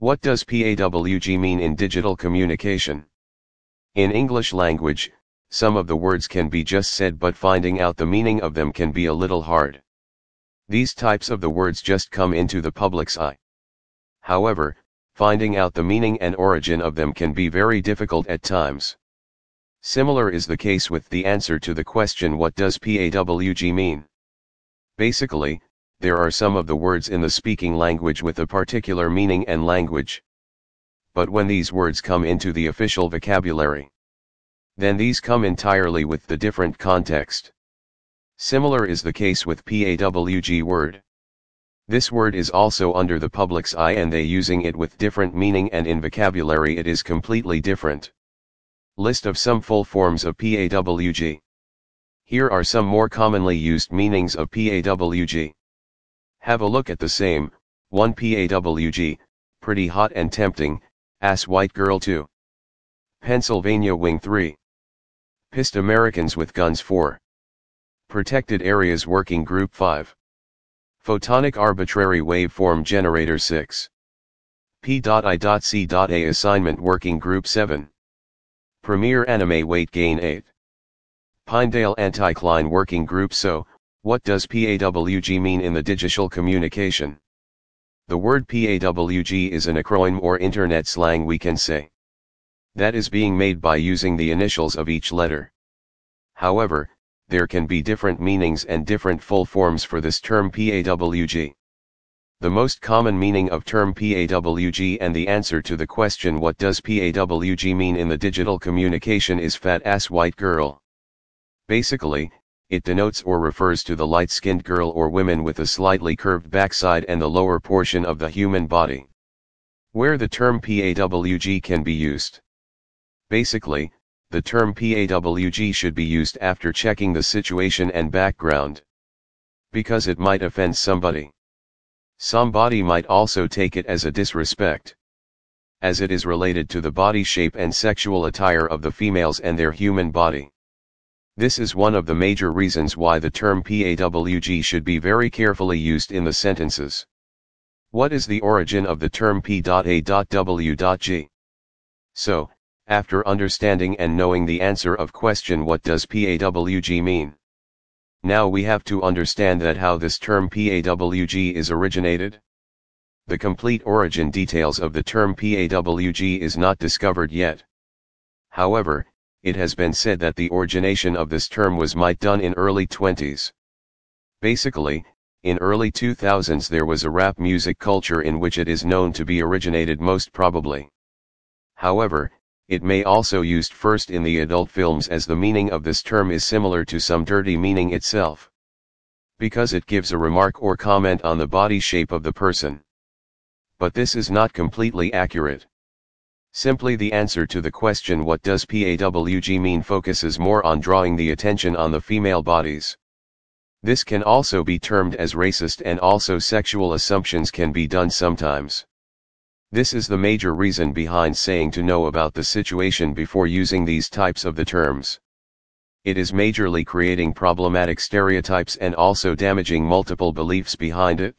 What does PAWG mean in digital communication? In English language, some of the words can be just said, but finding out the meaning of them can be a little hard. These types of the words just come into the public's eye. However, finding out the meaning and origin of them can be very difficult at times. Similar is the case with the answer to the question, what does PAWG mean? Basically, there are some of the words in the speaking language with a particular meaning and language. But when these words come into the official vocabulary, then these come entirely with the different context. Similar is the case with PAWG word. This word is also under the public's eye, and they using it with different meaning, and in vocabulary it is completely different. List of some full forms of PAWG. Here are some more commonly used meanings of PAWG. Have a look at the same. 1. PAWG, pretty hot and tempting, ass white girl. 2. Pennsylvania wing. 3. Pissed Americans with guns. 4. Protected areas working group. 5. Photonic arbitrary waveform generator. 6. P.I.C.A assignment working group. 7. Premier anime weight gain. 8. Pinedale anticline working group. So, what does PAWG mean in the digital communication? The word PAWG is an acronym or internet slang, we can say, that is being made by using the initials of each letter. However, there can be different meanings and different full forms for this term PAWG. The most common meaning of term PAWG and the answer to the question what does PAWG mean in the digital communication is fat ass white girl. Basically, it denotes or refers to the light-skinned girl or women with a slightly curved backside and the lower portion of the human body, where the term PAWG can be used. Basically, the term PAWG should be used after checking the situation and background, because it might offend somebody. Somebody might also take it as a disrespect, as it is related to the body shape and sexual attire of the females and their human body. This is one of the major reasons why the term PAWG should be very carefully used in the sentences. What is the origin of the term P.A.W.G? So, after understanding and knowing the answer of question what does PAWG mean, now we have to understand that how this term PAWG is originated. The complete origin details of the term PAWG is not discovered yet. However, it has been said that the origination of this term was done in early 20s. Basically, in early 2000s there was a rap music culture in which it is known to be originated most probably. However, it may also used first in the adult films, as the meaning of this term is similar to some dirty meaning itself, because it gives a remark or comment on the body shape of the person. But this is not completely accurate. Simply the answer to the question what does PAWG mean focuses more on drawing the attention on the female bodies. This can also be termed as racist, and also sexual assumptions can be done sometimes. This is the major reason behind saying to know about the situation before using these types of the terms. It is majorly creating problematic stereotypes and also damaging multiple beliefs behind it.